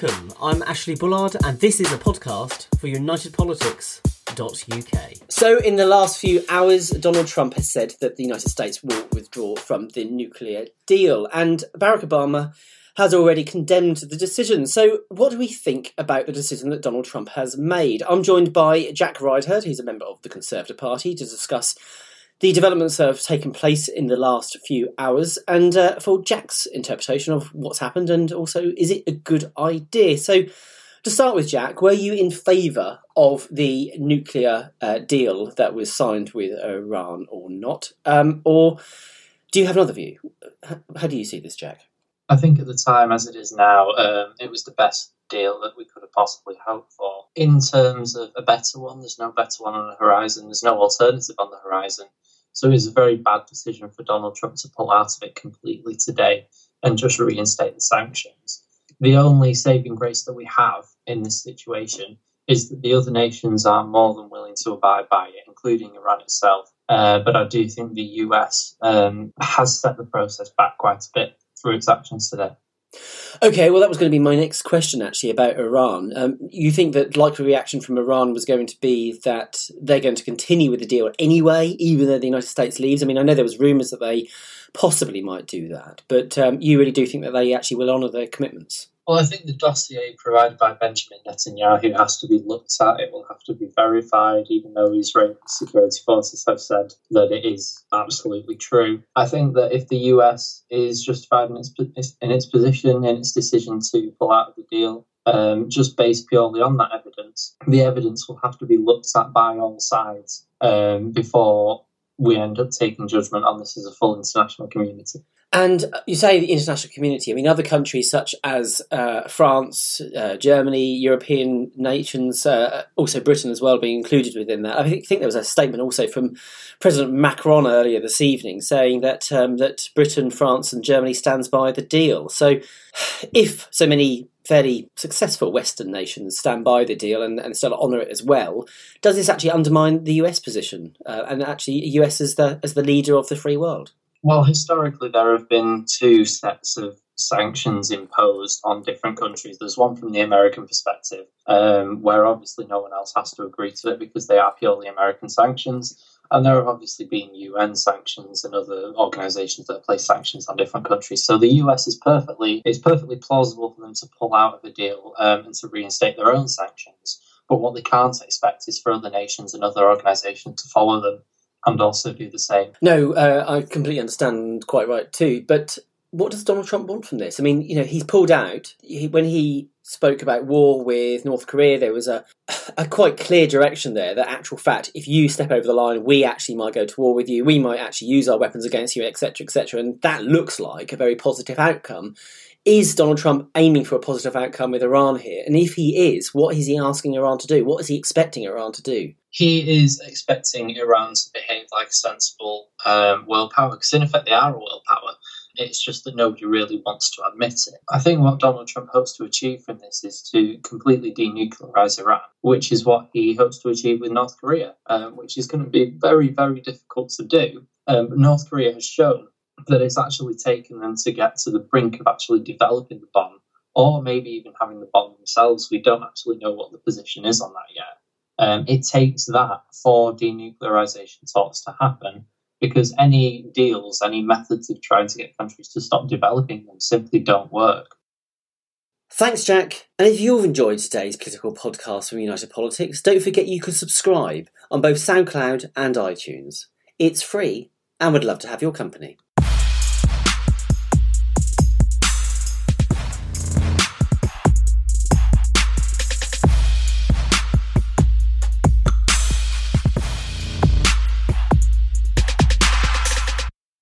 Welcome, I'm Ashley Bullard and this is a podcast for unitedpolitics.uk. So in the last few hours, Donald Trump has said that the United States will withdraw from the nuclear deal, and Barack Obama has already condemned the decision. So what do we think about the decision that Donald Trump has made? I'm joined by Jack Ridehardt, who's a member of the Conservative Party, to discuss the developments that have taken place in the last few hours and for Jack's interpretation of what's happened, and also, is it a good idea? So to start with, Jack, were you in favour of the nuclear deal that was signed with Iran or not? Or do you have another view? How do you see this, Jack? I think at the time, as it is now, it was the best deal that we could have possibly hoped for. In terms of a better one, there's no better one on the horizon. There's no alternative on the horizon. So it was a very bad decision for Donald Trump to pull out of it completely today and just reinstate the sanctions. The only saving grace that we have in this situation is that the other nations are more than willing to abide by it, including Iran itself. But I do think the US has set the process back quite a bit through its actions today. Okay, well, that was going to be my next question, actually, about Iran. You think that likely reaction from Iran was going to be that they're going to continue with the deal anyway, even though the United States leaves? I mean, I know there was rumours that they possibly might do that, but you really do think that they actually will honour their commitments? Well, I think the dossier provided by Benjamin Netanyahu has to be looked at. It will have to be verified, even though Israeli security forces have said that it is absolutely true. I think that if the US is justified in its position, in its decision to pull out of the deal, just based purely on that evidence, the evidence will have to be looked at by all sides before we end up taking judgment on this as a full international community. And you say the international community. I mean, other countries such as France, Germany, European nations, also Britain as well, being included within that. I think there was a statement also from President Macron earlier this evening saying that that Britain, France and Germany stands by the deal. So if so many fairly successful Western nations stand by the deal and still honour it as well, does this actually undermine the US position and actually US as the leader of the free world? Well, historically, there have been two sets of sanctions imposed on different countries. There's one from the American perspective, where obviously no one else has to agree to it because they are purely American sanctions. And there have obviously been UN sanctions and other organisations that place sanctions on different countries. So the US is perfectly plausible for them to pull out of the deal and to reinstate their own sanctions. But what they can't expect is for other nations and other organisations to follow them and also do the same. No, I completely understand, quite right too. But what does Donald Trump want from this? I mean, you know, he's pulled out. When he spoke about war with North Korea, there was a quite clear direction there that actual fact, if you step over the line, we actually might go to war with you. We might actually use our weapons against you, etc., etc. And that looks like a very positive outcome. Is Donald Trump aiming for a positive outcome with Iran here? And if he is, what is he asking Iran to do? What is he expecting Iran to do? He is expecting Iran to behave like a sensible world power, because in effect they are a world power. It's just that nobody really wants to admit it. I think what Donald Trump hopes to achieve from this is to completely denuclearise Iran, which is what he hopes to achieve with North Korea, which is going to be very, very difficult to do. But North Korea has shown that it's actually taken them to get to the brink of actually developing the bomb, or maybe even having the bomb themselves. We don't actually know what the position is on that yet. It takes that for denuclearisation talks to happen, because any deals, any methods of trying to get countries to stop developing them simply don't work. Thanks, Jack. And if you've enjoyed today's political podcast from United Politics, don't forget you can subscribe on both SoundCloud and iTunes. It's free, and we'd love to have your company.